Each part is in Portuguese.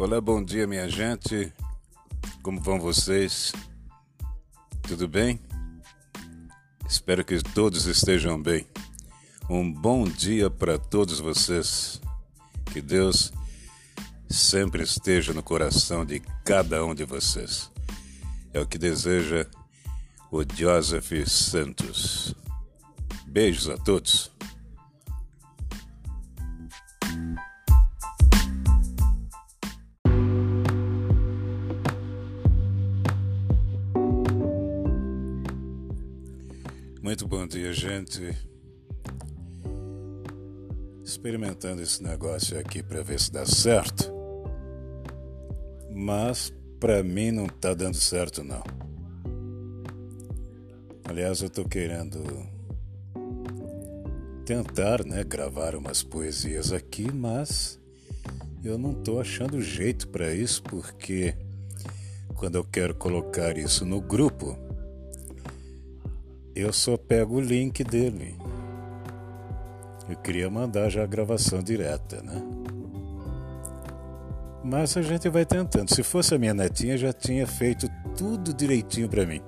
Olá, bom dia minha gente, como vão vocês? Tudo bem? Espero que todos estejam bem. Um bom dia para todos vocês. Que Deus sempre esteja no coração de cada um de vocês. É o que deseja o Joseph Santos. Beijos a todos. Muito bom dia, gente. Experimentando esse negócio aqui para ver se dá certo. Mas para mim não tá dando certo não. Aliás, eu tô querendo tentar, gravar umas poesias aqui, mas eu não tô achando jeito para isso, porque quando eu quero colocar isso no grupo, eu só pego o link dele. Eu queria mandar já a gravação direta, Mas a gente vai tentando. Se fosse a minha netinha, já tinha feito tudo direitinho para mim.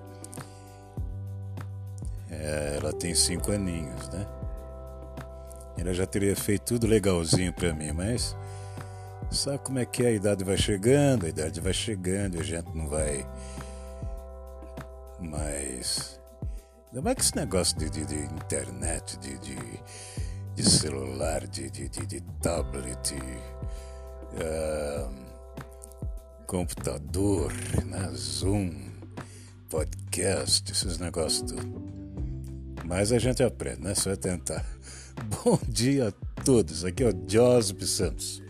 Ela tem 5 aninhos, Ela já teria feito tudo legalzinho para mim, mas sabe como é que é? A idade vai chegando, a gente não vai... Mas ainda mais que esse negócio de internet, de celular, de tablet... computador, Zoom, podcast, esses negócios tudo. Mas a gente aprende, só é tentar. Bom dia a todos, aqui é o Josip Santos.